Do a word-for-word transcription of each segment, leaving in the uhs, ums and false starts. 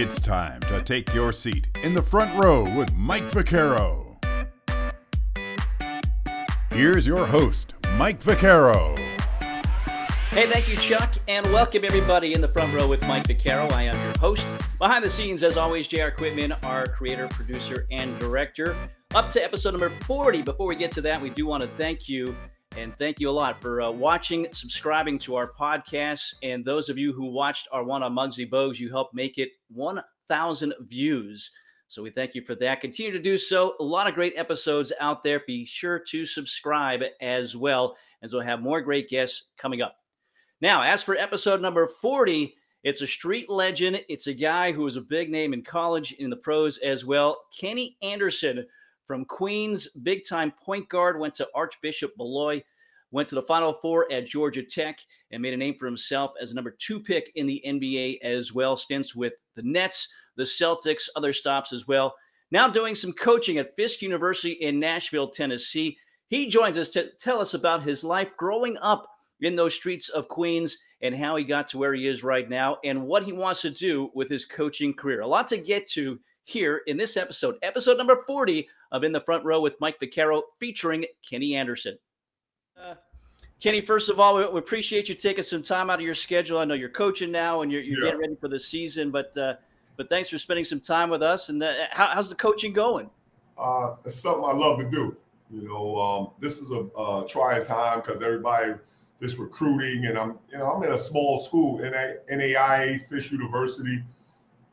It's time to take your seat in the front row with Mike Vaccaro. Here's your host, Mike Vaccaro. Hey, thank you, Chuck, and welcome everybody in the front row with Mike Vaccaro. I am your host. Behind the scenes, as always, J R. Quitman, our creator, producer, and director. Up to episode number forty. Before we get to that, we do want to thank you, and thank you a lot for uh, watching, subscribing to our podcast. And those of you who watched our one on Muggsy Bogues, you helped make it one thousand views. So we thank you for that. Continue to do so. A lot of great episodes out there. Be sure to subscribe as well, as we'll have more great guests coming up. Now, as for episode number forty, it's a street legend. It's a guy who was a big name in college, in the pros as well. Kenny Anderson, from Queens, big-time point guard, went to Archbishop Molloy, went to the Final Four at Georgia Tech, and made a name for himself as a number two pick in the N B A as well. Stints with the Nets, the Celtics, other stops as well. Now doing some coaching at Fisk University in Nashville, Tennessee. He joins us to tell us about his life growing up in those streets of Queens and how he got to where he is right now and what he wants to do with his coaching career. A lot to get to here in this episode, episode number forty of In the Front Row with Mike Vaccaro, featuring Kenny Anderson. Uh, Kenny, first of all, we, we appreciate you taking some time out of your schedule. I know you're coaching now and you're, you're yeah. getting ready for the season, but uh, but thanks for spending some time with us. And uh, how, how's the coaching going? Uh, it's something I love to do. You know, um, this is a uh, trying time because everybody is recruiting, and I'm you know I'm in a small school, N A I A, Fisk University,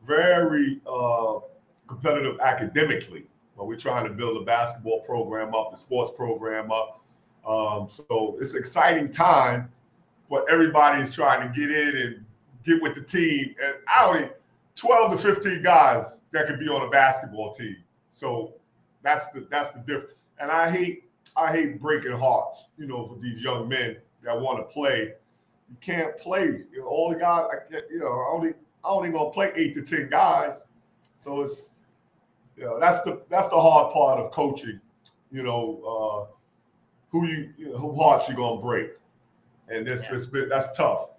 very uh, competitive academically. But we're trying to build a basketball program up, the sports program up. Um, so it's an exciting time, but everybody's trying to get in and get with the team. And I only twelve to fifteen guys that could be on a basketball team. So that's the that's the difference. And I hate I hate breaking hearts, you know, for these young men that want to play. You can't play. You know, all the guys, I get, you know, I only I only gonna play eight to ten guys. So it's You know, that's the that's the hard part of coaching, you know, uh, who you, you know, who hearts you're gonna break, and this yeah. this that's tough.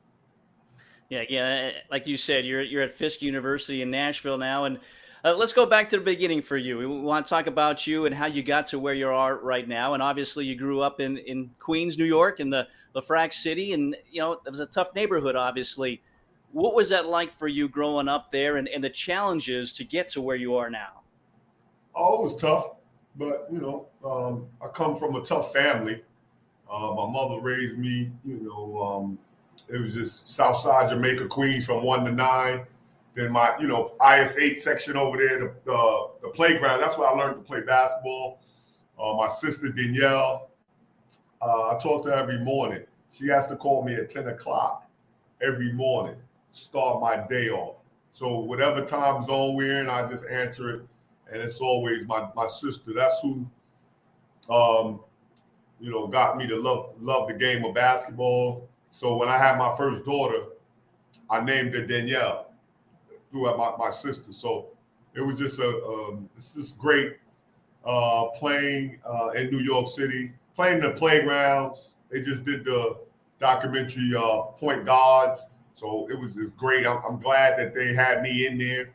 Yeah, yeah, like you said, you're you're at Fisk University in Nashville now, and uh, let's go back to the beginning for you. We want to talk about you and how you got to where you are right now, and obviously you grew up in, in Queens, New York, in the Lafrac City, and you know it was a tough neighborhood, obviously. What was that like for you growing up there, and, and the challenges to get to where you are now? Oh, it was tough, but, you know, um, I come from a tough family. Uh, my mother raised me, you know, um, it was just Southside Jamaica, Queens, from one to nine. Then my, you know, I S eight section over there, the, uh, the playground, that's where I learned to play basketball. Uh, my sister, Danielle, uh, I talked to her every morning. She has to call me at ten o'clock every morning to start my day off. So whatever time zone we're in, I just answer it. And it's always my, my sister. That's who, um, you know, got me to love love the game of basketball. So when I had my first daughter, I named her Danielle, who had my, my sister. So it was just a um, it's just great uh, playing uh, in New York City, playing the playgrounds. They just did the documentary uh, Point Guards, so it was just great. I'm, I'm glad that they had me in there.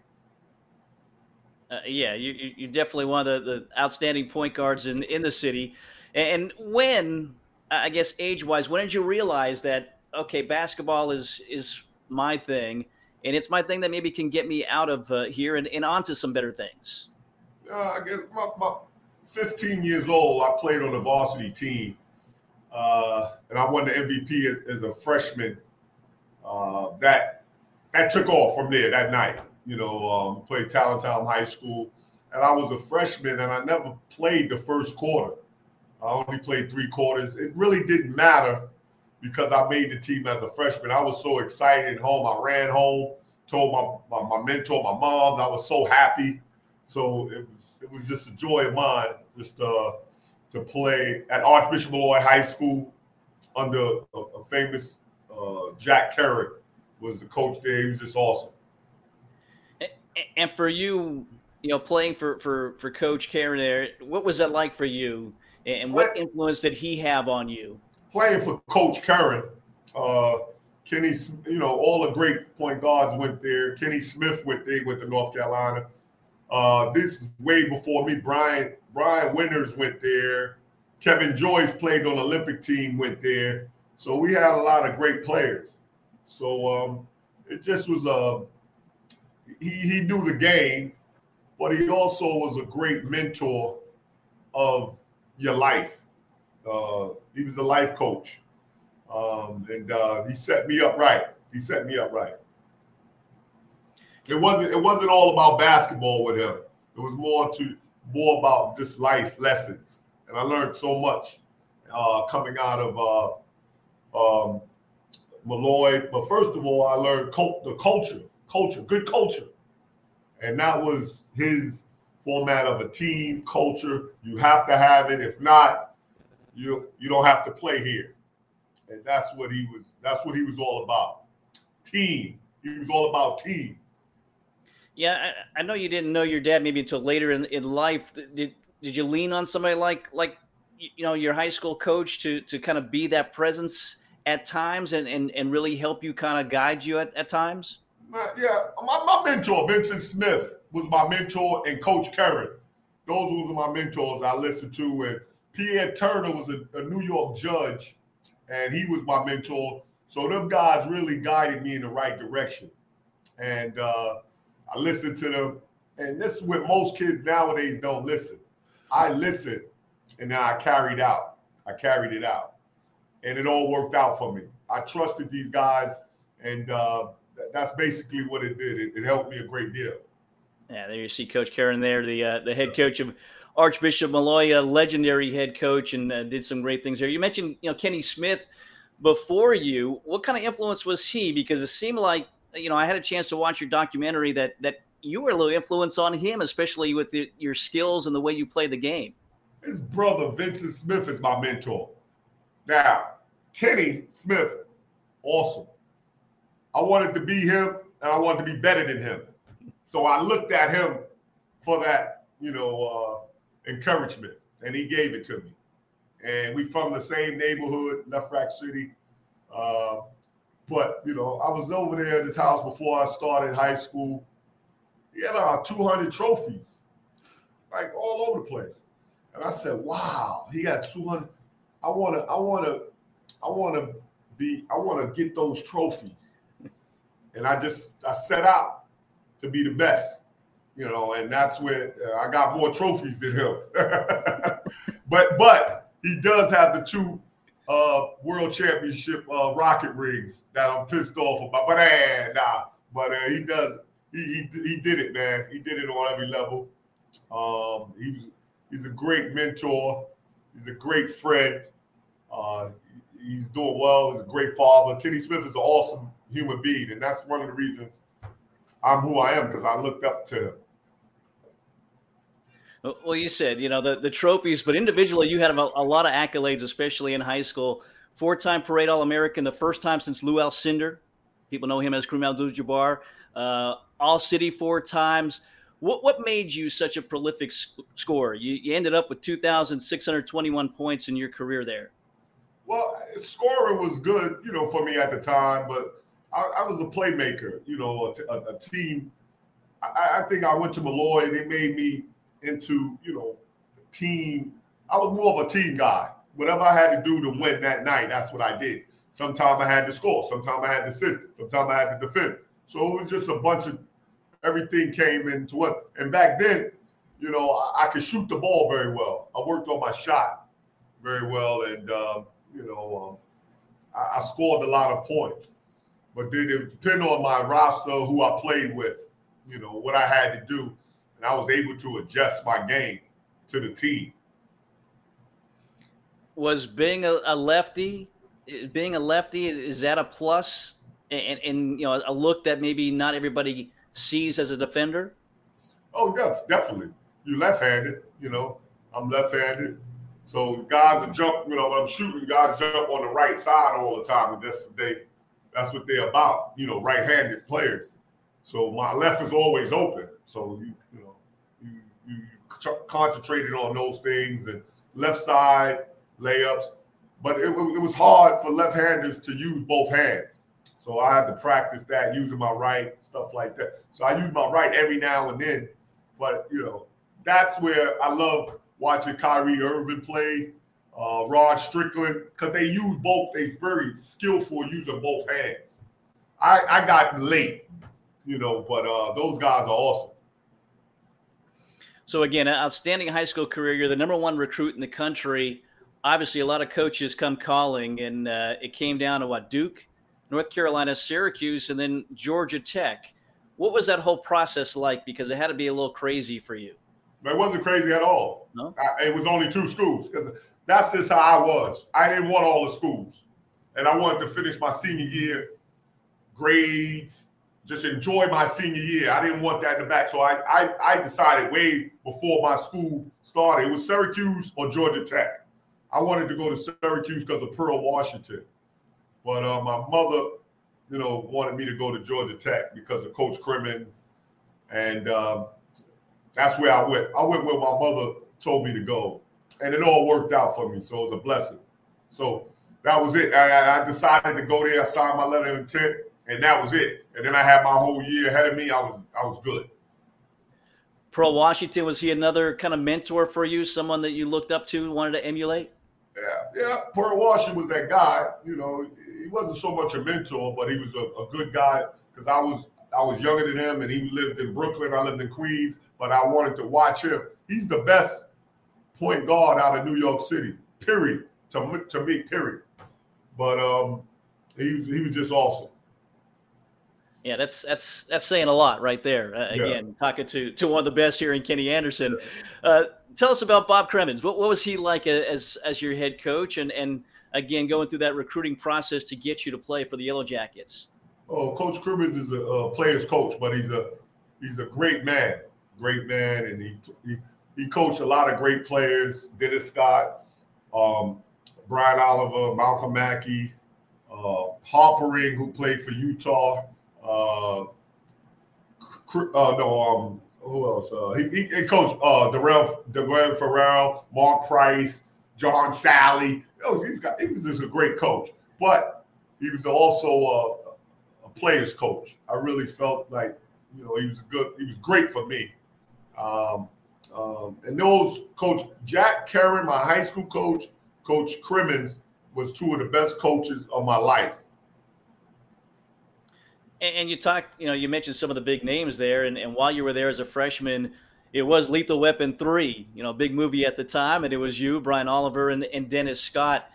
Uh, yeah, you, you're definitely one of the, the outstanding point guards in, in the city. And when, I guess age-wise, when did you realize that, okay, basketball is is my thing, and it's my thing that maybe can get me out of uh, here and, and onto some better things? Uh, I guess my, my fifteen years old, I played on the varsity team, uh, and I won the M V P as, as a freshman. Uh, that, that took off from there that night. You know, um, played Talenttown High School. And I was a freshman, and I never played the first quarter. I only played three quarters. It really didn't matter because I made the team as a freshman. I was so excited at home. I ran home, told my, my, my mentor, my mom, I was so happy. So it was it was just a joy of mine just uh, to play at Archbishop Molloy High School under a, a famous uh, Jack Kerrick was the coach there. He was just awesome. And for you, you know, playing for, for, for Coach Kerrick there, what was that like for you? And what influence did he have on you? Playing for Coach Kerrick, uh, Kenny, you know, all the great point guards went there. Kenny Smith went there, went to North Carolina. Uh, this is way before me. Brian Brian Winters went there. Kevin Joyce played on the Olympic team, went there. So we had a lot of great players. So um, it just was a he, he knew the game, but he also was a great mentor of your life. Uh, he was a life coach. Um, and uh, he set me up right. He set me up right. It wasn't it wasn't all about basketball with him. It was more to more about just life lessons. And I learned so much uh, coming out of uh, um, Molloy. But first of all, I learned co- the culture, culture, good culture. And that was his format of a team culture. You have to have it. If not, you you don't have to play here. And that's what he was. That's what he was all about. Team. He was all about team. Yeah, I, I know you didn't know your dad maybe until later in, in life. Did did you lean on somebody like like you know your high school coach to to kind of be that presence at times and and, and really help you kind of guide you at, at times? Yeah, my, my mentor Vincent Smith was my mentor, and Coach Kerrick. Those were my mentors I listened to. And Pierre Turner was a, a New York judge. And he was my mentor. So them guys really guided me in the right direction. And uh, I listened to them. And this is what most kids nowadays don't listen. I listened, and then I carried out. I carried it out. And it all worked out for me. I trusted these guys, and uh, th- that's basically what it did. It, it helped me a great deal. Yeah, there you see Coach Karen there, the uh, the head coach of Archbishop Molloy, a legendary head coach, and uh, did some great things there. You mentioned, you know, Kenny Smith before you. What kind of influence was he? Because it seemed like, you know, I had a chance to watch your documentary that that you were a little influence on him, especially with the, your skills and the way you play the game. His brother, Vincent Smith, is my mentor. Now, Kenny Smith, awesome. I wanted to be him, and I wanted to be better than him. So I looked at him for that, you know, uh, encouragement, and he gave it to me. And we from the same neighborhood, Left Rack City. Uh, but, you know, I was over there at his house before I started high school. He had about two hundred trophies, like all over the place. And I said, wow, he got two hundred. I want to, I want to, I want to be, I want to get those trophies. And I just, I set out to be the best. You know, and that's where uh, I got more trophies than him. but but he does have the two uh, world championship uh, rocket rings that I'm pissed off about. But eh, nah, but uh, he does. He, he he did it, man. He did it on every level. Um, he was he's a great mentor. He's a great friend. Uh, he's doing well. He's a great father. Kenny Smith is an awesome human being, and that's one of the reasons I'm who I am, because I looked up to him. Well, you said, you know, the, the trophies, but individually you had a, a lot of accolades, especially in high school. Four-time Parade All-American, the first time since Lou Alcindor. People know him as Kareem Abdul-Jabbar. Uh, All-City four times. What what made you such a prolific sc- scorer? You, you ended up with two thousand six hundred twenty-one points in your career there. Well, scoring was good, you know, for me at the time, but I, I was a playmaker, you know, a, t- a, a team. I, I think I went to Molloy, and they made me into, you know, a team. I was more of a team guy. Whatever I had to do to win that night, that's what I did. Sometimes I had to score. Sometimes I had to assist. Sometimes I had to defend. So it was just a bunch of everything came into it. And back then, you know, I, I could shoot the ball very well. I worked on my shot very well, and, um, you know, um, I, I scored a lot of points. But then it depended on my roster, who I played with, you know, what I had to do. And I was able to adjust my game to the team. Was being a, a lefty, being a lefty, is that a plus? And, and, you know, a look that maybe not everybody sees as a defender? Oh, yeah, definitely. You're left-handed, you know. I'm left-handed. So guys are jump, you know, when I'm shooting, guys jump on the right side all the time. And that's they. That's what they're about, you know, right-handed players. So my left is always open. So, you, you know, you, you concentrated on those things and left side layups. But it, it was hard for left-handers to use both hands. So I had to practice that, using my right, stuff like that. So I use my right every now and then. But, you know, that's where I love watching Kyrie Irving play, uh, Rod Strickland, because they use both. They very skillful using both hands. I, I got late, you know, but uh, those guys are awesome. So, again, an outstanding high school career. You're the number one recruit in the country. Obviously, a lot of coaches come calling, and uh, it came down to what, Duke, North Carolina, Syracuse, and then Georgia Tech. What was that whole process like? Because it had to be a little crazy for you. It wasn't crazy at all. No? I, it was only two schools, because that's just how I was. I didn't want all the schools. And I wanted to finish my senior year, grades, just enjoy my senior year. I didn't want that in the back. So I, I, I decided way before my school started, it was Syracuse or Georgia Tech. I wanted to go to Syracuse because of Pearl Washington. But uh, my mother, you know, wanted me to go to Georgia Tech because of Coach Crimmins. And um, that's where I went. I went where my mother told me to go. And it all worked out for me. So it was a blessing. So that was it. I, I decided to go there. I signed my letter of intent. And that was it. And then I had my whole year ahead of me. I was I was good. Pearl Washington, was he another kind of mentor for you? Someone that you looked up to, wanted to emulate? Yeah, yeah. Pearl Washington was that guy. You know, he wasn't so much a mentor, but he was a, a good guy because I was I was younger than him, and he lived in Brooklyn. I lived in Queens, but I wanted to watch him. He's the best point guard out of New York City. Period. To to me, period. But um, he he was just awesome. Yeah, that's that's that's saying a lot right there. Uh, again, yeah. Talking to, to one of the best here in Kenny Anderson. Yeah. Uh, tell us about Bob Crimmins. What what was he like as as your head coach? And, and again, going through that recruiting process to get you to play for the Yellow Jackets. Oh, Coach Crimmins is a uh, player's coach, but he's a he's a great man, great man, and he he, he coached a lot of great players: Dennis Scott, um, Brian Oliver, Malcolm Mackey, uh, Harpering, who played for Utah. Uh, uh, no, um, who else? Uh, he, he, he coached uh, Darrell, Darrell Farrell, Mark Price, John Sally. Oh, he's got, he was just a great coach, but he was also a, a player's coach. I really felt like, you know, he was good. He was great for me. Um, um, and those coach Jack Kerrick, my high school coach, Coach Crimmins, was two of the best coaches of my life. And you talked, you know, you mentioned some of the big names there. And, and while you were there as a freshman, it was Lethal Weapon three, you know, big movie at the time. And it was you, Brian Oliver, and, and Dennis Scott.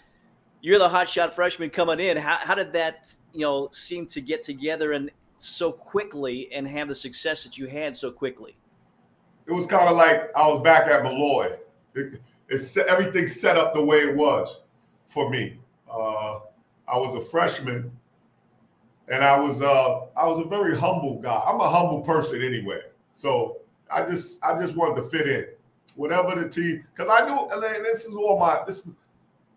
You're the hotshot freshman coming in. How, how did that, you know, seem to get together and so quickly and have the success that you had so quickly? It was kind of like I was back at Molloy. It, it, everything set up the way it was for me. Uh, I was a freshman. And I was uh, I was a very humble guy. I'm a humble person anyway. So I just I just wanted to fit in, whatever the team. Because I knew, and this is all my this is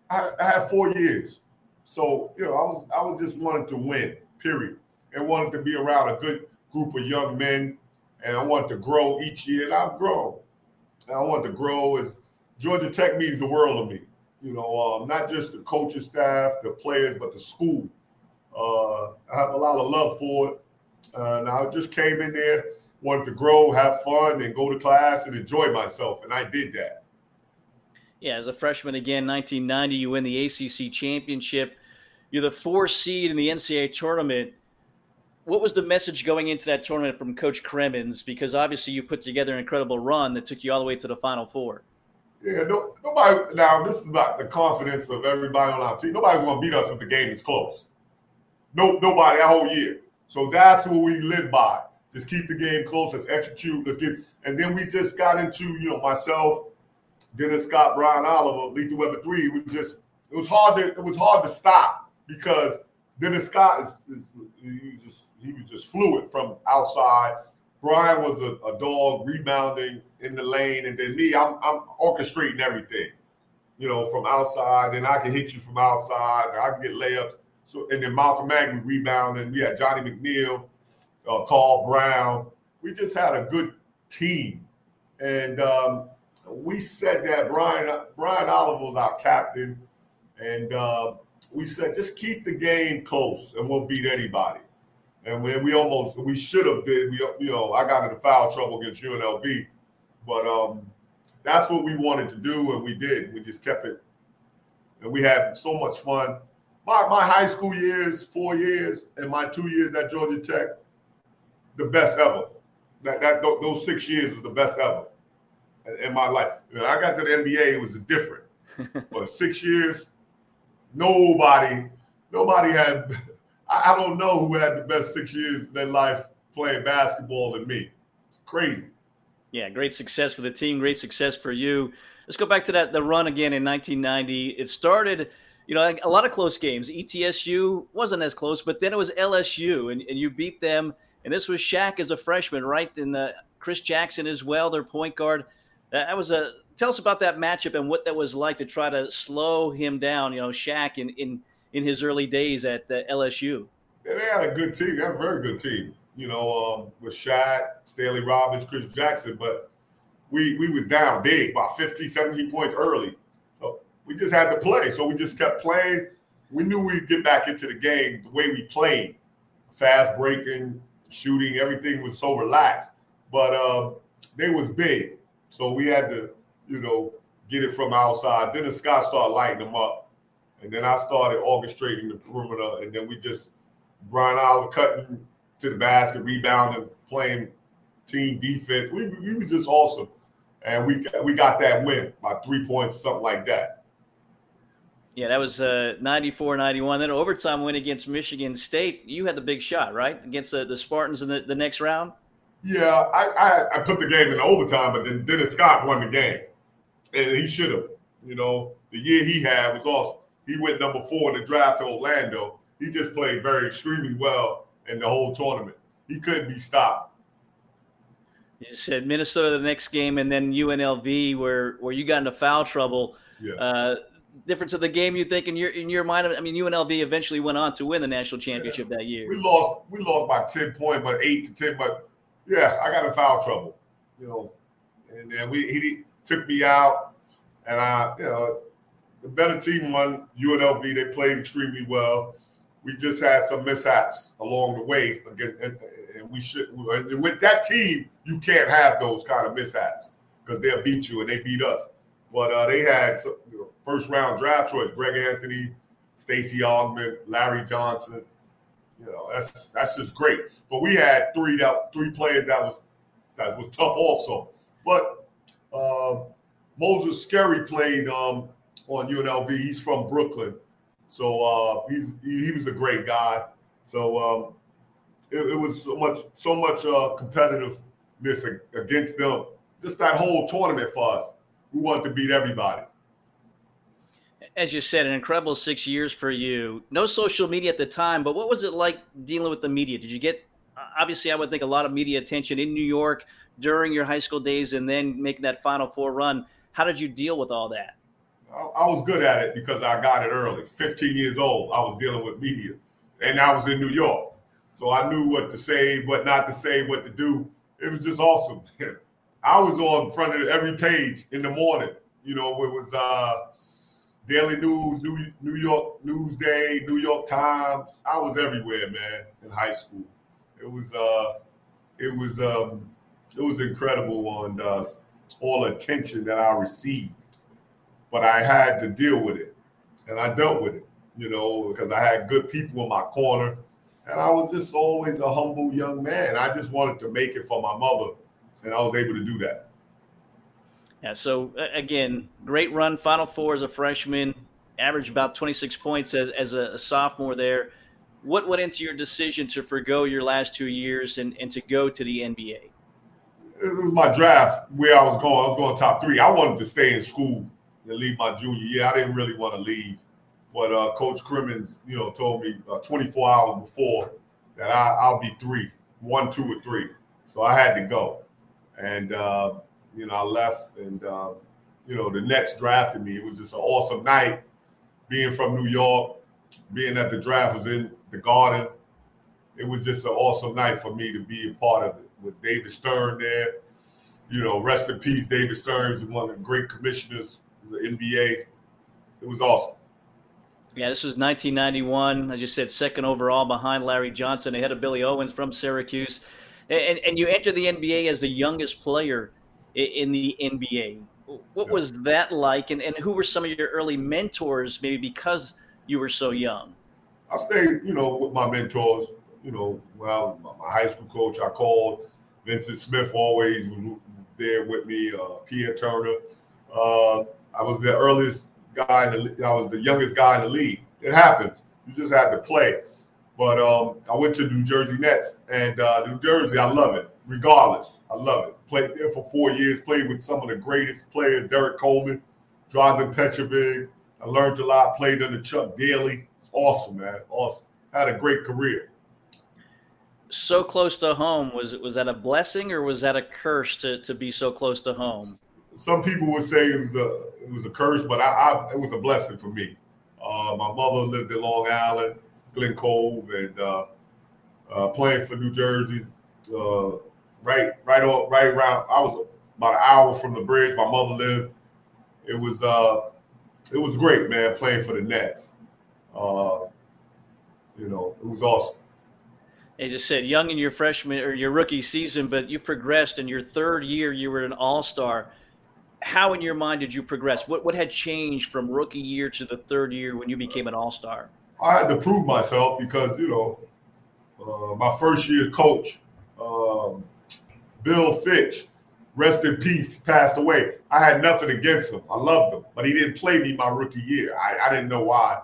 I, I had four years, so you know I was I was just wanted to win, period, and wanted to be around a good group of young men, and I wanted to grow each year, and I've grown. And I wanted to grow as Georgia Tech means the world to me. You know, um, not just the coaching staff, the players, but the school. Uh, I have a lot of love for it. Uh, and I just came in there, wanted to grow, have fun, and go to class and enjoy myself. And I did that. Yeah, as a freshman, again, nineteen ninety, you win the A C C championship. You're the fourth seed in the N C double A tournament. What was the message going into that tournament from Coach Crimmins? Because obviously you put together an incredible run that took you all the way to the Final Four. Yeah, no, nobody. Now, this is not the confidence of everybody on our team. Nobody's going to beat us if the game is close. No, nobody that whole year. So that's what we live by. Just keep the game close. Let's execute. Let's get. And then we just got into, you know, myself, Dennis Scott, Brian Oliver, Lethal Weapon three. It was just, it was hard to, it was hard to stop because Dennis Scott is, is he was just, he was just fluid from outside. Brian was a, a dog rebounding in the lane, and then me, I'm, I'm orchestrating everything, you know, from outside. And I can hit you from outside. And I can get layups. So, and then Malcolm Mackey rebounding. We had Johnny McNeil, uh, Carl Brown. We just had a good team. And um, we said that Brian Brian Oliver was our captain. And uh, we said, just keep the game close and we'll beat anybody. And we, we almost, we should have did, we, you know, I got into foul trouble against U N L V, but um, that's what we wanted to do. And we did, we just kept it. And we had so much fun. My, my high school years, four years, and my two years at Georgia Tech, the best ever. That, that those six years was the best ever in my life. When I got to the N B A, it was different. But six years, nobody, nobody had. I don't know who had the best six years of their life playing basketball than me. It's crazy. Yeah, great success for the team. Great success for you. Let's go back to that the run again in nineteen ninety. It started. You know, a lot of close games. E T S U wasn't as close, but then it was L S U, and, and you beat them. And this was Shaq as a freshman, right? And uh, Chris Jackson as well, their point guard. That was a tell us about that matchup and what that was like to try to slow him down. You know, Shaq in in, in his early days at the L S U. Yeah, they had a good team. They had a very good team. You know, um, with Shaq, Stanley Robbins, Chris Jackson. But we we was down big, about fifteen, seventeen points early. We just had to play, so we just kept playing. We knew we'd get back into the game the way we played, fast breaking, shooting. Everything was so relaxed, but uh, they was big, so we had to, you know, get it from outside. Dennis Scott started lighting them up, and then I started orchestrating the perimeter, and then we just Brian Oliver cutting to the basket, rebounding, playing team defense. We we was just awesome, and we we got that win by three points, something like that. Yeah, that was ninety-four ninety-one. Then overtime win against Michigan State. You had the big shot, right, against the, the Spartans in the, the next round? Yeah, I, I, I put the game in overtime, but then Dennis Scott won the game. And he should have. You know, the year he had was awesome. He went number four in the draft to Orlando. He just played very extremely well in the whole tournament. He couldn't be stopped. You said Minnesota the next game and then U N L V where, where you got into foul trouble. Yeah. Uh, difference of the game, you think in your in your mind? I mean, U N L V eventually went on to win the national championship yeah. that year. We lost, we lost by ten points, but eight to ten. But yeah, I got in foul trouble, you know. And then we he took me out, and I, you know, the better team won. U N L V, they played extremely well. We just had some mishaps along the way, against, and, and we should. And with that team, you can't have those kind of mishaps because they'll beat you, and they beat us. But uh, they had some, you know, first-round draft choice, Greg Anthony, Stacey Augman, Larry Johnson. You know, that's that's just great. But we had three that, three players that was that was tough also. But uh, Moses Skerry played um, on U N L V. He's from Brooklyn. So uh, he's he, he was a great guy. So um, it, it was so much, so much uh, competitiveness against them. Just that whole tournament for us. We want to beat everybody. As you said, an incredible six years for you. No social media at the time, but what was it like dealing with the media? Did you get, obviously, I would think a lot of media attention in New York during your high school days and then making that Final Four run. How did you deal with all that? I was good at it because I got it early. fifteen years old, I was dealing with media, and I was in New York. So I knew what to say, what not to say, what to do. It was just awesome. I was on front of every page in the morning. You know, it was uh, Daily News, New, New York Newsday, New York Times. I was everywhere, man, in high school. It was, uh, it was, um, it was incredible on uh, all attention that I received. But I had to deal with it, and I dealt with it. You know, because I had good people in my corner, and I was just always a humble young man. I just wanted to make it for my mother. And I was able to do that. Yeah, so, again, great run. Final Four as a freshman, averaged about twenty-six points as, as a, a sophomore there. What went into your decision to forgo your last two years and, and to go to the N B A? It was my draft where I was going. I was going top three. I wanted to stay in school and leave my junior year. I didn't really want to leave. But uh, Coach Crimmins, you know, told me uh, twenty-four hours before that I, I'll be three, one, two, or three. So I had to go. And, uh, you know, I left and, uh, you know, the Nets drafted me. It was just an awesome night being from New York, being at the draft was in the Garden. It was just an awesome night for me to be a part of it with David Stern there. You know, rest in peace, David Stern is one of the great commissioners of the N B A. It was awesome. Yeah, this was nineteen ninety-one, as you said, second overall behind Larry Johnson, ahead of Billy Owens from Syracuse. And, and you enter the N B A as the youngest player in the N B A. What was that like? And, and who were some of your early mentors, maybe because you were so young? I stayed, you know, with my mentors. You know, when I was my high school coach, I called. Vincent Smith always was there with me, uh, Pierre Turner. Uh, I was the earliest guy, in the, I was the youngest guy in the league. It happens. You just had to play. But um, I went to New Jersey Nets, and uh, New Jersey, I love it, regardless. I love it. Played there for four years, played with some of the greatest players, Derek Coleman, Drazen Petrovic. I learned a lot, played under Chuck Daly. It's awesome, man, awesome. Had a great career. So close to home, was it was that a blessing or was that a curse to, to be so close to home? Some people would say it was a it was a curse, but I, I it was a blessing for me. Uh, my mother lived in Long Island, Glen Cove, and uh, uh, playing for New Jersey's uh, right right on right around. I was about an hour from the bridge. My mother lived. It was uh it was great, man. Playing for the Nets, uh, you know, it was awesome. As you said, young in your freshman or your rookie season, but you progressed in your third year. You were an all-star. How in your mind did you progress? What what had changed from rookie year to the third year when you became an all-star? I had to prove myself because, you know, uh, my first year coach, um, Bill Fitch, rest in peace, passed away. I had nothing against him. I loved him, but he didn't play me my rookie year. I, I didn't know why,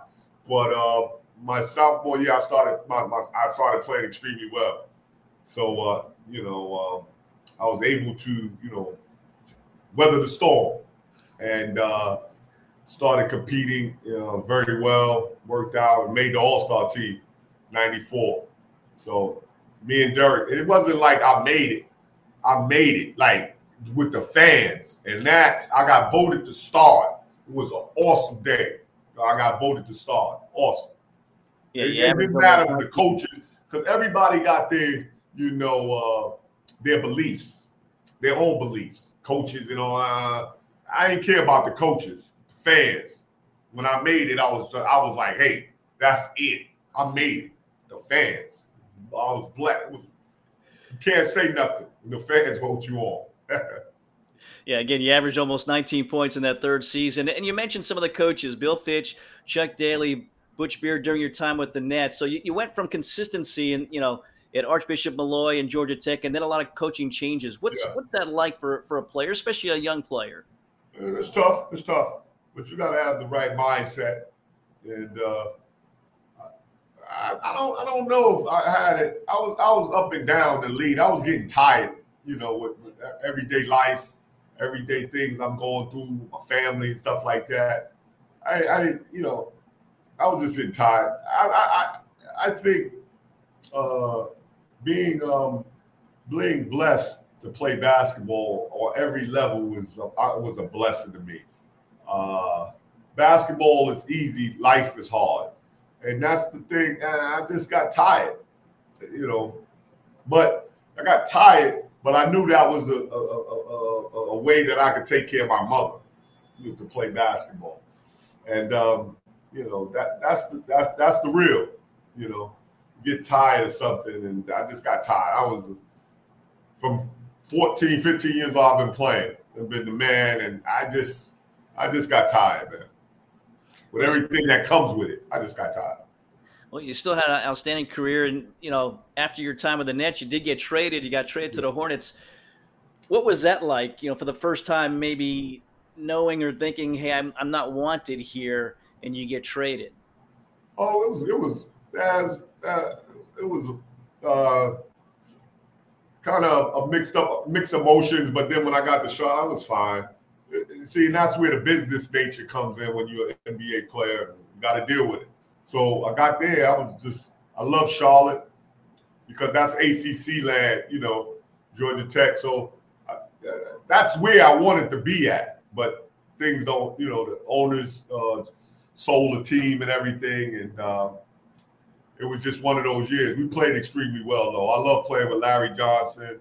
but uh, – my sophomore year, I started my, my I started playing extremely well, so uh, you know uh, I was able to you know weather the storm and uh, started competing uh, very well. Worked out and made the All-Star team, ninety-four. So me and Derek, it wasn't like I made it. I made it like with the fans, and that's I got voted to start. It was an awesome day. I got voted to start. Awesome. Yeah, it, yeah, it didn't matter with the coaches because everybody got their, you know, uh, their beliefs, their own beliefs. Coaches and all. Uh, I didn't care about the coaches, the fans. When I made it, I was I was like, hey, that's it. I made it. The fans. I was black. It was, you can't say nothing when the fans vote you on. Yeah, again, you averaged almost nineteen points in that third season. And you mentioned some of the coaches, Bill Fitch, Chuck Daly, Butch Beard during your time with the Nets. So you, you went from consistency and, you know, at Archbishop Molloy and Georgia Tech and then a lot of coaching changes. What's yeah. what's that like for, for a player, especially a young player? It's tough. It's tough. But you got to have the right mindset. And uh, I, I don't I don't know if I had it. I was I was up and down the lead. I was getting tired, you know, with, with everyday life, everyday things I'm going through, with my family and stuff like that. I, I didn't, you know, I was just getting tired. I I I think uh, being um, being blessed to play basketball on every level was a, was a blessing to me. Uh, basketball is easy, life is hard, and that's the thing. And I just got tired, you know. But I got tired, but I knew that was a a, a, a way that I could take care of my mother, you know, to play basketball, and. Um, You know, that that's the that's that's the real, you know, you get tired of something. And I just got tired. I was from fourteen, fifteen years old. I've been playing. I've been the man. And I just I just got tired, man. With everything that comes with it, I just got tired. Well, you still had an outstanding career. And, you know, after your time with the Nets, you did get traded. You got traded to the Hornets. What was that like, you know, for the first time, maybe knowing or thinking, hey, I'm I'm not wanted here. And you get traded. Oh, it was it was as uh, it was uh, kind of a mixed up mixed emotions. But then when I got the shot, I was fine. See, and that's where the business nature comes in when you're an N B A player. You got to deal with it. So I got there. I was just I love Charlotte because that's A C C land, you know, Georgia Tech. So I, uh, that's where I wanted to be at. But things don't, you know, the owners. Uh, sold the team and everything, and um, it was just one of those years. We played extremely well, though. I love playing with Larry Johnson,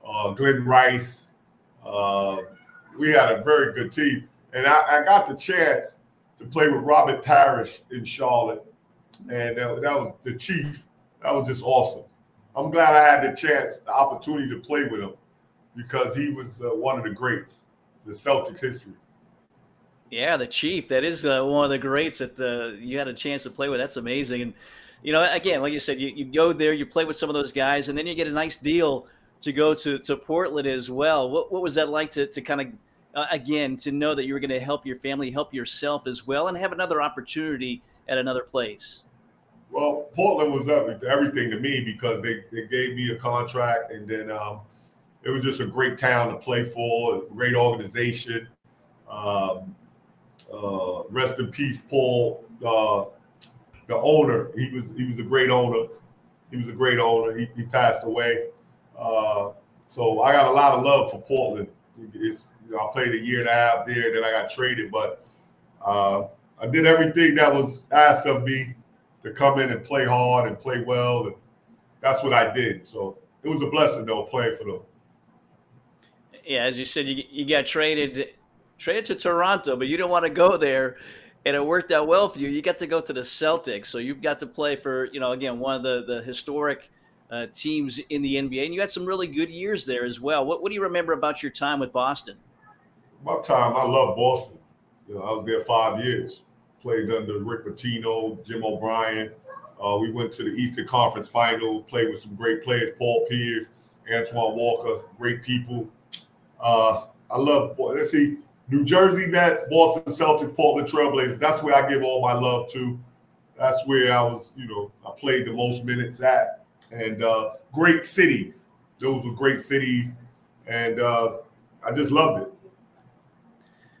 uh, Glenn Rice. Uh, we had a very good team, and I, I got the chance to play with Robert Parrish in Charlotte. And that, that was the chief. That was just awesome. I'm glad I had the chance, the opportunity to play with him, because he was uh, one of the greats, the Celtics history. Yeah, the Chief. That is uh, one of the greats that uh, you had a chance to play with. That's amazing. And, you know, again, like you said, you, you go there, you play with some of those guys, and then you get a nice deal to go to, to Portland as well. What what was that like to, to kind of, uh, again, to know that you were going to help your family, help yourself as well, and have another opportunity at another place? Well, Portland was everything to me because they, they gave me a contract, and then um, it was just a great town to play for, a great organization. Um, uh, rest in peace, Paul, uh, the owner. He was he was a great owner. He was a great owner. He, he passed away. Uh, so I got a lot of love for Portland. It's, you know, I played a year and a half there, then I got traded, but uh, I did everything that was asked of me to come in and play hard and play well. And that's what I did. So it was a blessing, though, playing for them. Yeah, as you said, you, you got traded traded to Toronto, but you didn't want to go there, and it worked out well for you. You got to go to the Celtics. So you've got to play for, you know, again, one of the, the historic uh, teams in the N B A, and you had some really good years there as well. What, what do you remember about your time with Boston? My time, I love Boston. You know, I was there five years. Played under Rick Pitino, Jim O'Brien. Uh, we went to the Eastern Conference Final, played with some great players, Paul Pierce, Antoine Walker, great people. Uh, I love, let's see, New Jersey Nets, Boston Celtics, Portland Trailblazers. That's where I give all my love to. That's where I was, you know, I played the most minutes at. And uh, great cities. Those were great cities. And uh, I just loved it.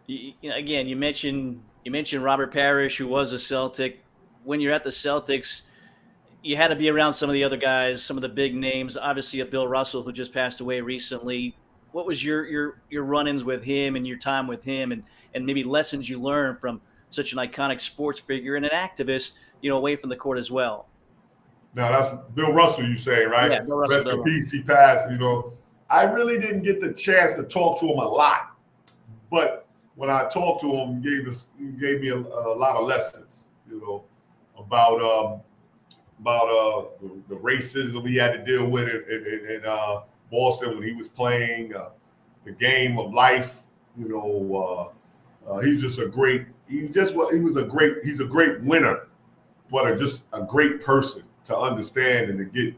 You, you know, again, you mentioned... You mentioned Robert Parrish, who was a Celtic. When you're at the Celtics, you had to be around some of the other guys, some of the big names, obviously a Bill Russell, who just passed away recently. What was your your your run-ins with him and your time with him, and, and maybe lessons you learned from such an iconic sports figure and an activist, you know, away from the court as well? Now, that's Bill Russell, you say, right? Yeah, Bill Russell. Rest in peace, he passed, you know. I really didn't get the chance to talk to him a lot, but when I talked to him, he gave us gave me a, a lot of lessons, you know, about um, about uh, the, the racism he had to deal with in, in, in uh, Boston when he was playing, uh, the game of life, you know. Uh, uh, he was just a great. He just he was a great. He's a great winner, but a, just a great person to understand and to get.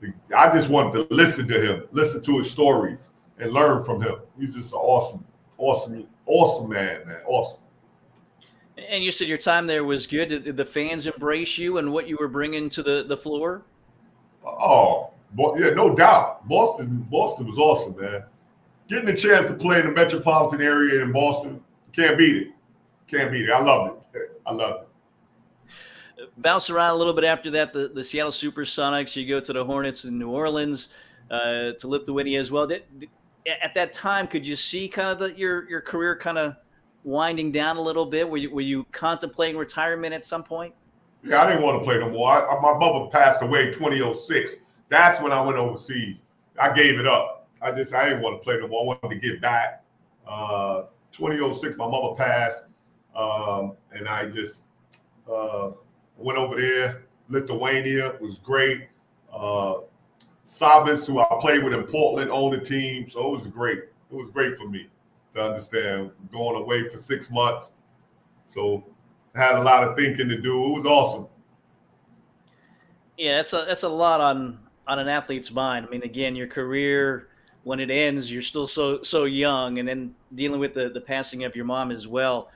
To, I just wanted to listen to him, listen to his stories, and learn from him. He's just an awesome, awesome. Awesome, man, man. Awesome. And you said your time there was good. Did the fans embrace you and what you were bringing to the, the floor? Oh, yeah, no doubt. Boston Boston was awesome, man. Getting the chance to play in the metropolitan area in Boston, can't beat it. Can't beat it. I loved it. I loved it. Bounce around a little bit after that, the, the Seattle Supersonics. You go to the Hornets in New Orleans, uh, to Lithuania as well. Did, did, At that time, could you see kind of the, your your career kind of winding down a little bit? Were you were you contemplating retirement at some point? Yeah, I didn't want to play no more. I, my mother passed away in twenty oh six. That's when I went overseas. I gave it up. I just I didn't want to play no more. I wanted to get back. Uh, twenty oh six, my mother passed, um, and I just uh, went over there. Lithuania was great. Uh, Sabas, who I played with in Portland, owned the team. So it was great. It was great for me to understand going away for six months. So I had a lot of thinking to do. It was awesome. Yeah, that's a, that's a lot on, on an athlete's mind. I mean, again, your career, when it ends, you're still so so young, and then dealing with the, the passing of your mom as well.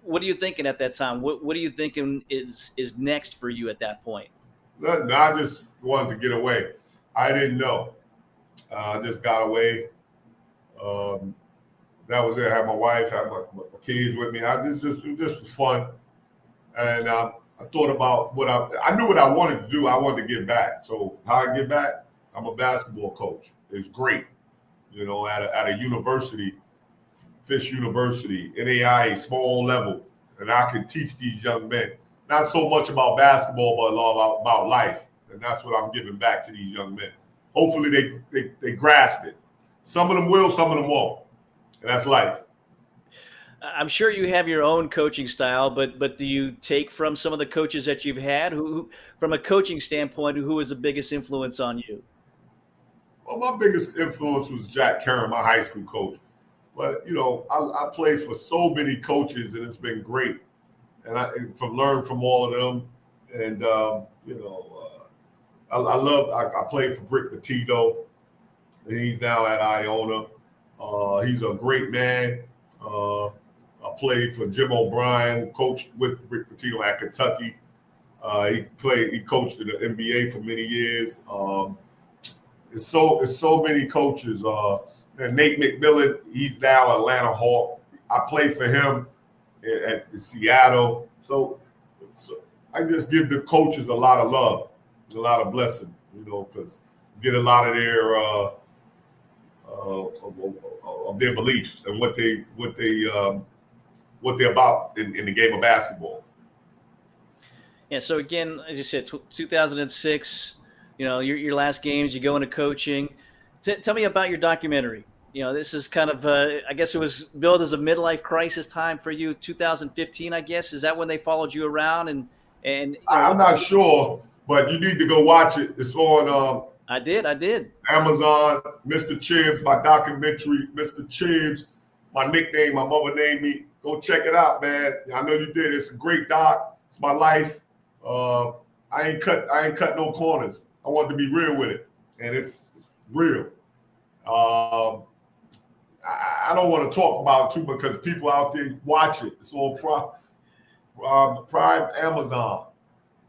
What are you thinking at that time? What what are you thinking is, is next for you at that point? Nothing. I just wanted to get away. I didn't know. Uh, I just got away. Um, that was it. I had my wife, I had my, my kids with me. I just, just, it just was fun. And uh, I thought about what I, I knew what I wanted to do. I wanted to give back. So how I give back? I'm a basketball coach. It's great. You know, at a, at a university, Fisk University, N A I A, small level. And I can teach these young men, not so much about basketball, but a lot about, about life. And that's what I'm giving back to these young men. Hopefully they, they they grasp it. Some of them will, some of them won't. And that's life. I'm sure you have your own coaching style, but but do you take from some of the coaches that you've had? Who, from a coaching standpoint, who was the biggest influence on you? Well, my biggest influence was Jack Kerrick, my high school coach. But, you know, I, I played for so many coaches, and it's been great. And I from learned from all of them. And, um, you know, uh, I, I love I, I played for Rick Pitino. He's now at Iona. Uh, he's a great man. Uh, I played for Jim O'Brien, coached with Rick Pitino at Kentucky. Uh, he played, he coached in the N B A for many years. Um, it's so, it's so many coaches. Uh, and Nate McMillan, he's now Atlanta Hawk. I played for him at, at Seattle. So, so I just give the coaches a lot of love, a lot of blessing, you know, because get a lot of their. Uh, Uh, of, of, of their beliefs and what they what they um, what they're about in, in the game of basketball. Yeah. So again, as you said, t- two thousand six. You know, your your last games, you go into coaching. T- tell me about your documentary. You know, this is kind of uh, I guess it was billed as a midlife crisis time for you. two thousand fifteen, I guess, is that when they followed you around and and. You know, I'm not sure, but you need to go watch it. It's on. Um, I did. I did. Amazon, Mister Chibs, my documentary, Mister Chibs, my nickname, my mother named me. Go check it out, man. I know you did. It's a great doc. It's my life. Uh, I ain't cut. I ain't cut no corners. I wanted to be real with it, and it's, it's real. Um, I, I don't want to talk about it too because people out there watch it. It's on Prime, um, Prime Amazon,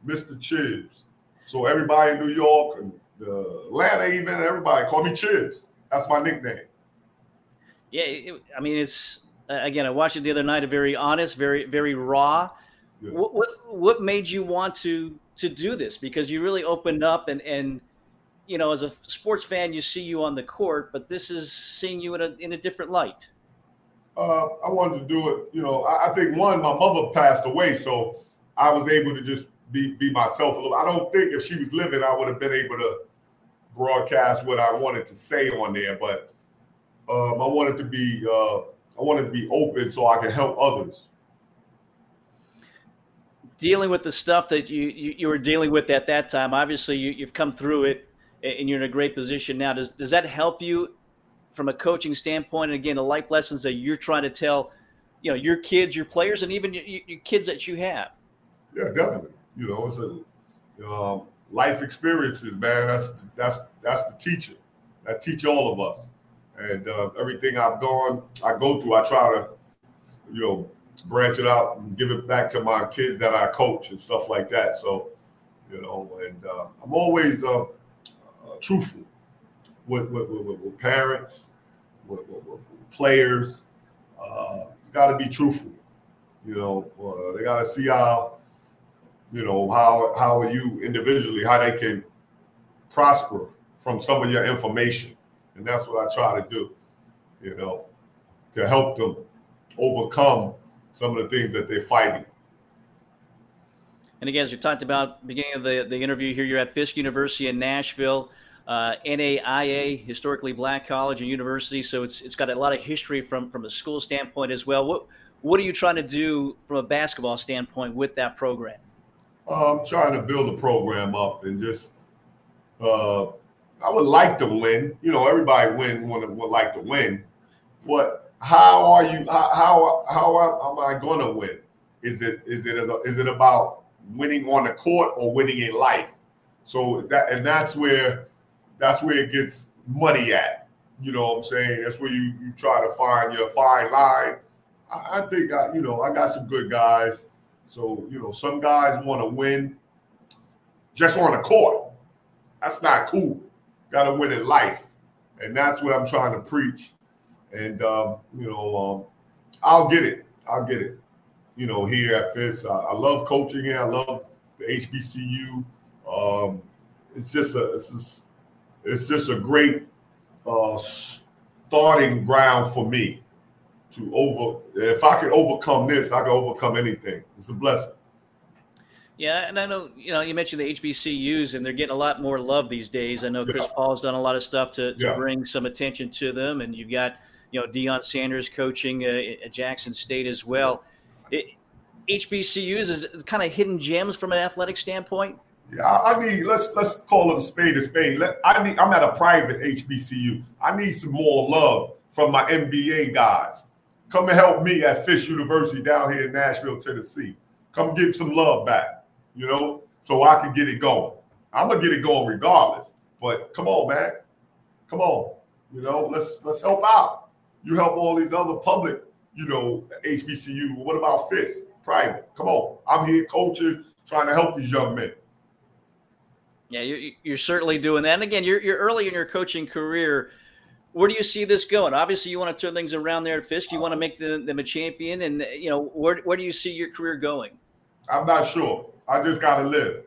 Mister Chibs. So everybody in New York and the Atlanta, even everybody call me Chibs. That's my nickname. Yeah, it, I mean, it's uh, again. I watched it the other night. A very honest, very, very raw. Yeah. What, what what made you want to to do this? Because you really opened up, and and you know, as a sports fan, you see you on the court, but this is seeing you in a in a different light. Uh, I wanted to do it. You know, I, I think one, my mother passed away, so I was able to just be be myself a little. I don't think if she was living, I would have been able to broadcast what I wanted to say on there, but um, I wanted to be uh, I wanted to be open so I can help others. Dealing with the stuff that you you, you were dealing with at that time, obviously you, you've come through it and you're in a great position now. Does does that help you from a coaching standpoint? And again, the life lessons that you're trying to tell, you know, your kids, your players, and even your, your kids that you have. Yeah, definitely. You know, it's a um, life experiences, man. That's that's that's the teacher. I teach all of us, and uh, everything I've gone, I go through. I try to, you know, branch it out and give it back to my kids that I coach and stuff like that. So, you know, and uh, I'm always uh, uh, truthful with with, with with parents, with, with, with players. Uh, got to be truthful. You know, uh, they got to see how. You know, how how are you individually, how they can prosper from some of your information. And that's what I try to do, you know, to help them overcome some of the things that they're fighting. And again, as we talked about beginning of the, the interview here, you're at Fisk University in Nashville, uh, N A I A, historically black college and university. So it's it's got a lot of history from, from a school standpoint as well. What, what are you trying to do from a basketball standpoint with that program? I'm trying to build the program up and just uh, I would like to win. You know, everybody win would, would like to win. But how are you how how, how am I going to win? Is it is it is it about winning on the court or winning in life? So that and that's where that's where it gets muddy at. You know what I'm saying? That's where you, you try to find your fine line. I, I think I you know, I got some good guys. So, you know, some guys want to win just on the court. That's not cool. Got to win in life. And that's what I'm trying to preach. And, um, you know, um, I'll get it. I'll get it. You know, here at Fisk, I, I love coaching here. I love the H B C U. Um, it's just a it's just, it's just a great uh, starting ground for me. To over, if I could overcome this, I could overcome anything. It's a blessing. Yeah, and I know you know you mentioned the H B C Us, and they're getting a lot more love these days. I know Chris yeah. Paul's done a lot of stuff to, to yeah. bring some attention to them, and you've got you know, Deion Sanders coaching uh, at Jackson State as well. It, H B C Us is kind of hidden gems from an athletic standpoint. Yeah, I need let's let's call it a spade a spade. Let, I need I'm at a private H B C U. I need some more love from my N B A guys. Come and help me at Fisk University down here in Nashville, Tennessee. Come give some love back, you know, so I can get it going. I'm gonna get it going regardless. But come on, man, come on, you know, let's let's help out. You help all these other public, you know, H B C U. What about Fisk? Private. Come on, I'm here coaching, trying to help these young men. Yeah, you're, you're certainly doing that. And again, you're you're early in your coaching career. Where do you see this going? Obviously, you want to turn things around there at Fisk. You want to make the, them a champion. And, you know, where where do you see your career going? I'm not sure. I just got to live.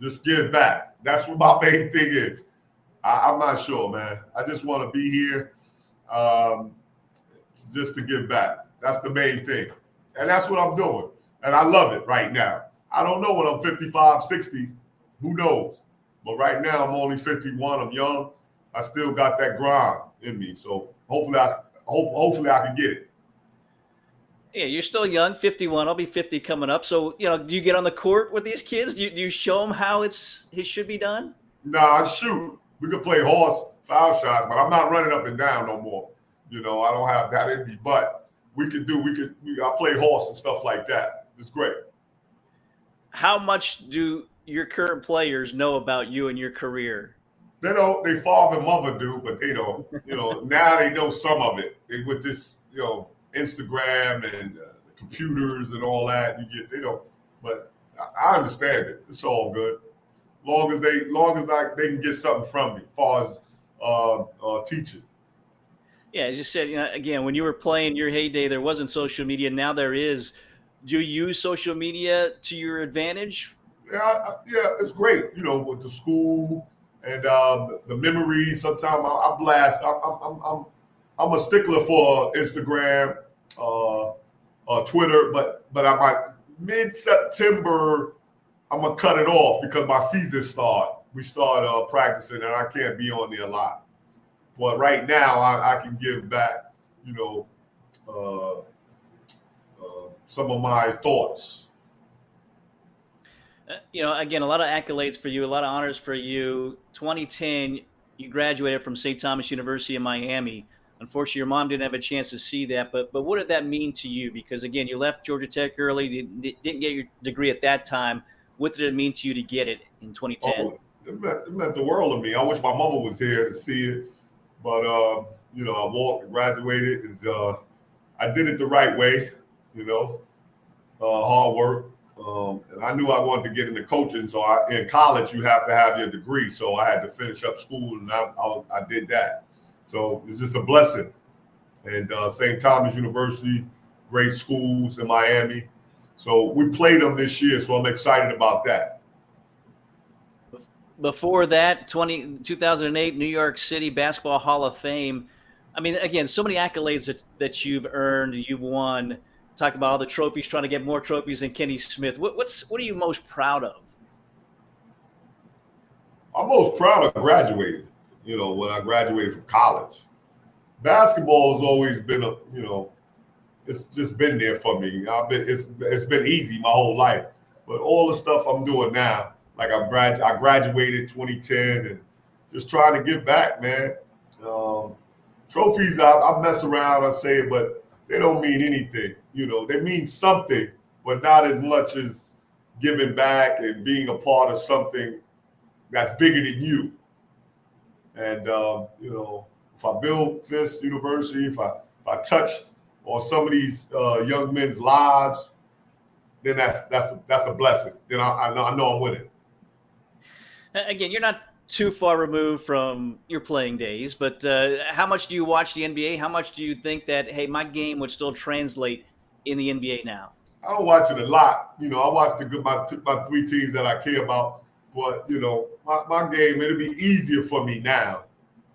Just give back. That's what my main thing is. I, I'm not sure, man. I just want to be here um, just to give back. That's the main thing. And that's what I'm doing. And I love it right now. I don't know when I'm fifty-five, sixty. Who knows? But right now, I'm only fifty-one. I'm young. I still got that grind in me. So hopefully I hope, hopefully I can get it. Yeah, you're still young, fifty-one. I'll be fifty coming up. So, you know, do you get on the court with these kids? Do you, do you show them how it's it should be done? Nah, shoot. We could play horse foul shots, but I'm not running up and down no more. You know, I don't have that in me. But we could do, we could, we, I play horse and stuff like that. It's great. How much do your current players know about you and your career? They don't. They father and mother do, but they don't. You know, now they know some of it. They, with this, you know, Instagram and uh, computers and all that, you get. They don't. But I, I understand it. It's all good. Long as they, long as I, they can get something from me, as far as uh, uh, teaching. Yeah, as you said, you know, again, when you were playing your heyday, there wasn't social media. Now there is. Do you use social media to your advantage? Yeah, I, yeah, it's great. You know, with the school. And um, the memories. Sometimes I, I blast. I'm, I'm, I'm, I'm a stickler for Instagram, uh, uh, Twitter. But, but I might mid September, I'm gonna cut it off because my season start. We start uh, practicing, and I can't be on there a lot. But right now, I, I can give back, you know, uh, uh, some of my thoughts. You know, again, a lot of accolades for you, a lot of honors for you. twenty ten, you graduated from Saint Thomas University in Miami. Unfortunately, your mom didn't have a chance to see that. But but what did that mean to you? Because, again, you left Georgia Tech early, didn't get your degree at that time. What did it mean to you to get it in twenty ten? Oh, it, meant, it meant the world to me. I wish my mama was here to see it. But, uh, you know, I walked and graduated, and uh, I did it the right way, you know, uh, hard work. Um, and I knew I wanted to get into coaching. So I, in college, you have to have your degree. So I had to finish up school, and I, I, I did that. So it's just a blessing. And uh, Saint Thomas University, great schools in Miami. So we played them this year. So I'm excited about that. Before that, twenty, two thousand eight, New York City Basketball Hall of Fame. I mean, again, so many accolades that, that you've earned, you've won. Talk about all the trophies, trying to get more trophies than Kenny Smith. What, what's what are you most proud of? I'm most proud of graduating. You know, when I graduated from college, basketball has always been a you know, it's just been there for me. I've been it's it's been easy my whole life. But all the stuff I'm doing now, like I grad I graduated twenty ten, and just trying to give back, man. Um, trophies, I, I mess around, I say it, but they don't mean anything, you know. They mean something, but not as much as giving back and being a part of something that's bigger than you. And um, you know, if I build Fisk University, if I if I touch on some of these uh, young men's lives, then that's that's a, that's a blessing. Then I, I know I know I'm winning. Again, you're not too far removed from your playing days, but uh, how much do you watch the N B A? How much do you think that, hey, my game would still translate in the N B A now? I don't watch it a lot. You know, I watch the good my, my three teams that I care about, but, you know, my, my game, it'll be easier for me now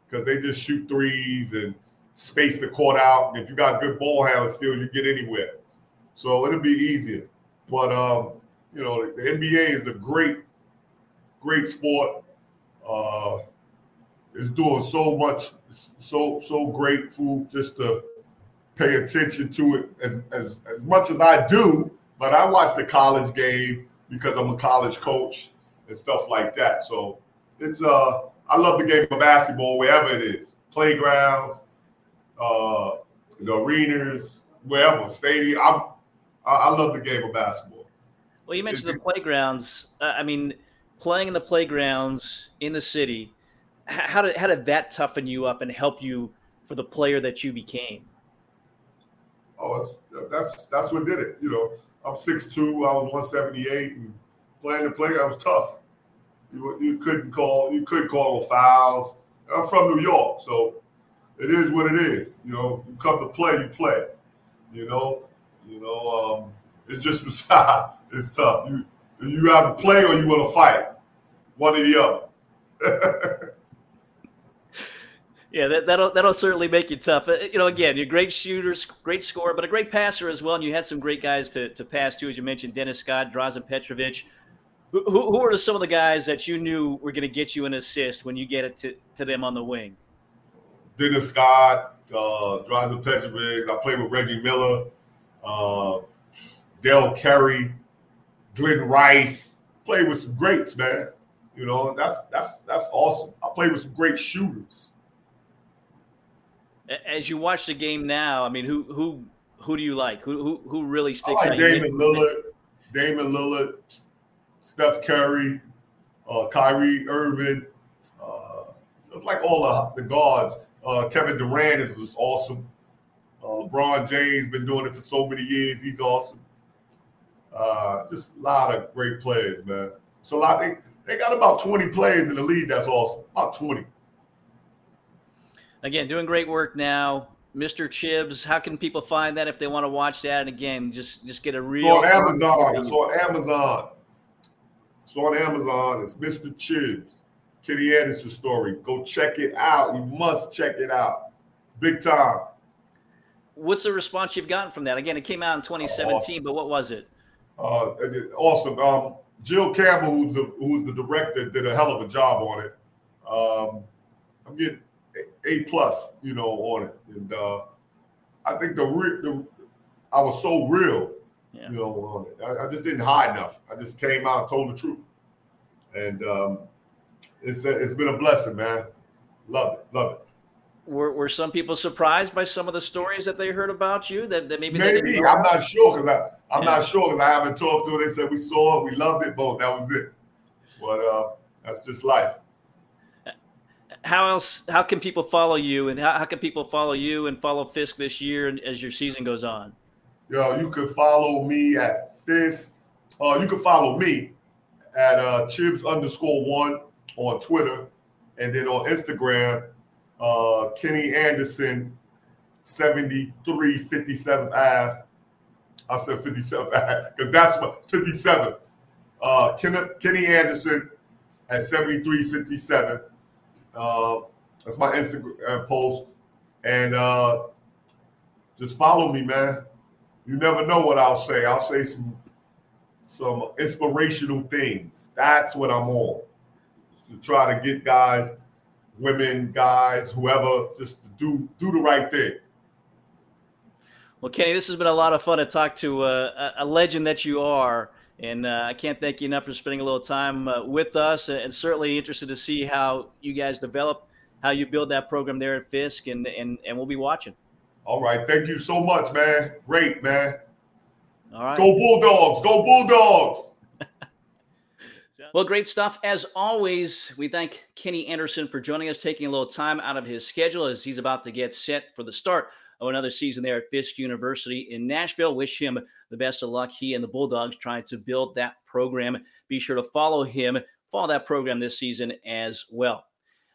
because they just shoot threes and space the court out. And if you got good ball handling skills, you get anywhere. So it'll be easier. But, um, you know, the, the N B A is a great, great sport. Uh, is doing so much, so so grateful just to pay attention to it as, as, as much as I do. But I watch the college game because I'm a college coach and stuff like that. So it's uh, I love the game of basketball wherever it is, playgrounds, uh, the arenas, wherever, stadium. I'm, I love the game of basketball. Well, you mentioned the playgrounds. Uh, I mean, playing in the playgrounds in the city, how did how did that toughen you up and help you for the player that you became? Oh, that's that's what did it. You know, I'm six foot two, I was one seventy-eight, and playing the playground was tough. You you couldn't call you couldn't call no fouls. I'm from New York, so it is what it is. You know, you come to play, you play. You know, you know, um, it's just beside. It's tough. You you either play or you want to fight, one or the other. yeah, that, that'll that'll certainly make you tough. You know, again, you're great shooters, great scorer, but a great passer as well. And you had some great guys to, to pass to, as you mentioned, Dennis Scott, Drazen Petrovic. Who who are some of the guys that you knew were going to get you an assist when you get it to, to them on the wing? Dennis Scott, uh, Drazen Petrovic. I played with Reggie Miller, uh, Dale Carey. Glenn Rice, played with some greats, man. You know, that's that's that's awesome. I played with some great shooters. As you watch the game now, I mean, who who who do you like? Who who, who really sticks I like out? Damon Lillard, Damon Lillard, Steph Curry, uh, Kyrie Irving. Uh, it's like all the, the guards. Uh, Kevin Durant is just awesome. Uh, LeBron James been doing it for so many years. He's awesome. Uh, just a lot of great players, man. So a lot they, they got about twenty players in the league. That's awesome. About twenty. Again, doing great work now, Mister Chibs. How can people find that if they want to watch that? And again, just just get a real. It's on Amazon. It's on Amazon. It's on Amazon. It's Mister Chibs, Kenny Anderson story. Go check it out. You must check it out. Big time. What's the response you've gotten from that? Again, it came out in twenty seventeen, oh, awesome. But what was it? Uh, awesome. Um, Jill Campbell, who's the, who's the director, did a hell of a job on it. Um, I'm getting A plus, you know, on it, and uh, I think the, re- the I was so real, yeah. you know, on it. I, I just didn't hide enough. I just came out, and told the truth, and um, it's a, it's been a blessing, man. Love it, love it. Were were some people surprised by some of the stories that they heard about you? That, that maybe maybe they didn't know? I'm not sure because I. I'm yeah. not sure because I haven't talked to it. They said we saw it, we loved it, both. That was it. But uh, that's just life. How else? How can people follow you? And how, how can people follow you and follow Fisk this year and as your season goes on? Yeah, you can follow me at Fisk. Uh, you can follow me at uh, Chibs underscore one on Twitter, and then on Instagram, uh, Kenny Anderson seventy-three fifty-seven Ave. I said fifty-seven because that's what fifty-seven. Uh, Ken, Kenny Anderson at seventy-three fifty-seven. Uh, that's my Instagram post, and uh, just follow me, man. You never know what I'll say. I'll say some some inspirational things. That's what I'm on. To try to get guys, women, guys, whoever, just to do do the right thing. Well, Kenny, this has been a lot of fun to talk to uh, a legend that you are, and uh, I can't thank you enough for spending a little time uh, with us, and certainly interested to see how you guys develop, how you build that program there at Fisk, and and, and we'll be watching. All right. Thank you so much, man. Great, man. All right. Go Bulldogs. Go Bulldogs. Well, great stuff. As always, we thank Kenny Anderson for joining us, taking a little time out of his schedule as he's about to get set for the start Oh, another season there at Fisk University in Nashville. Wish him the best of luck. He and the Bulldogs trying to build that program. Be sure to follow him, follow that program this season as well.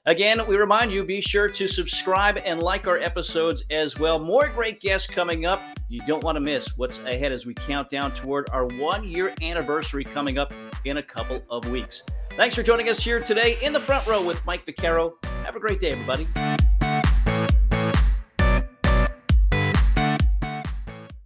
Again, we remind you, be sure to subscribe and like our episodes as well. More great guests coming up. You don't want to miss what's ahead as we count down toward our one-year anniversary coming up in a couple of weeks. Thanks for joining us here today in the front row with Mike Vaccaro. Have a great day, everybody.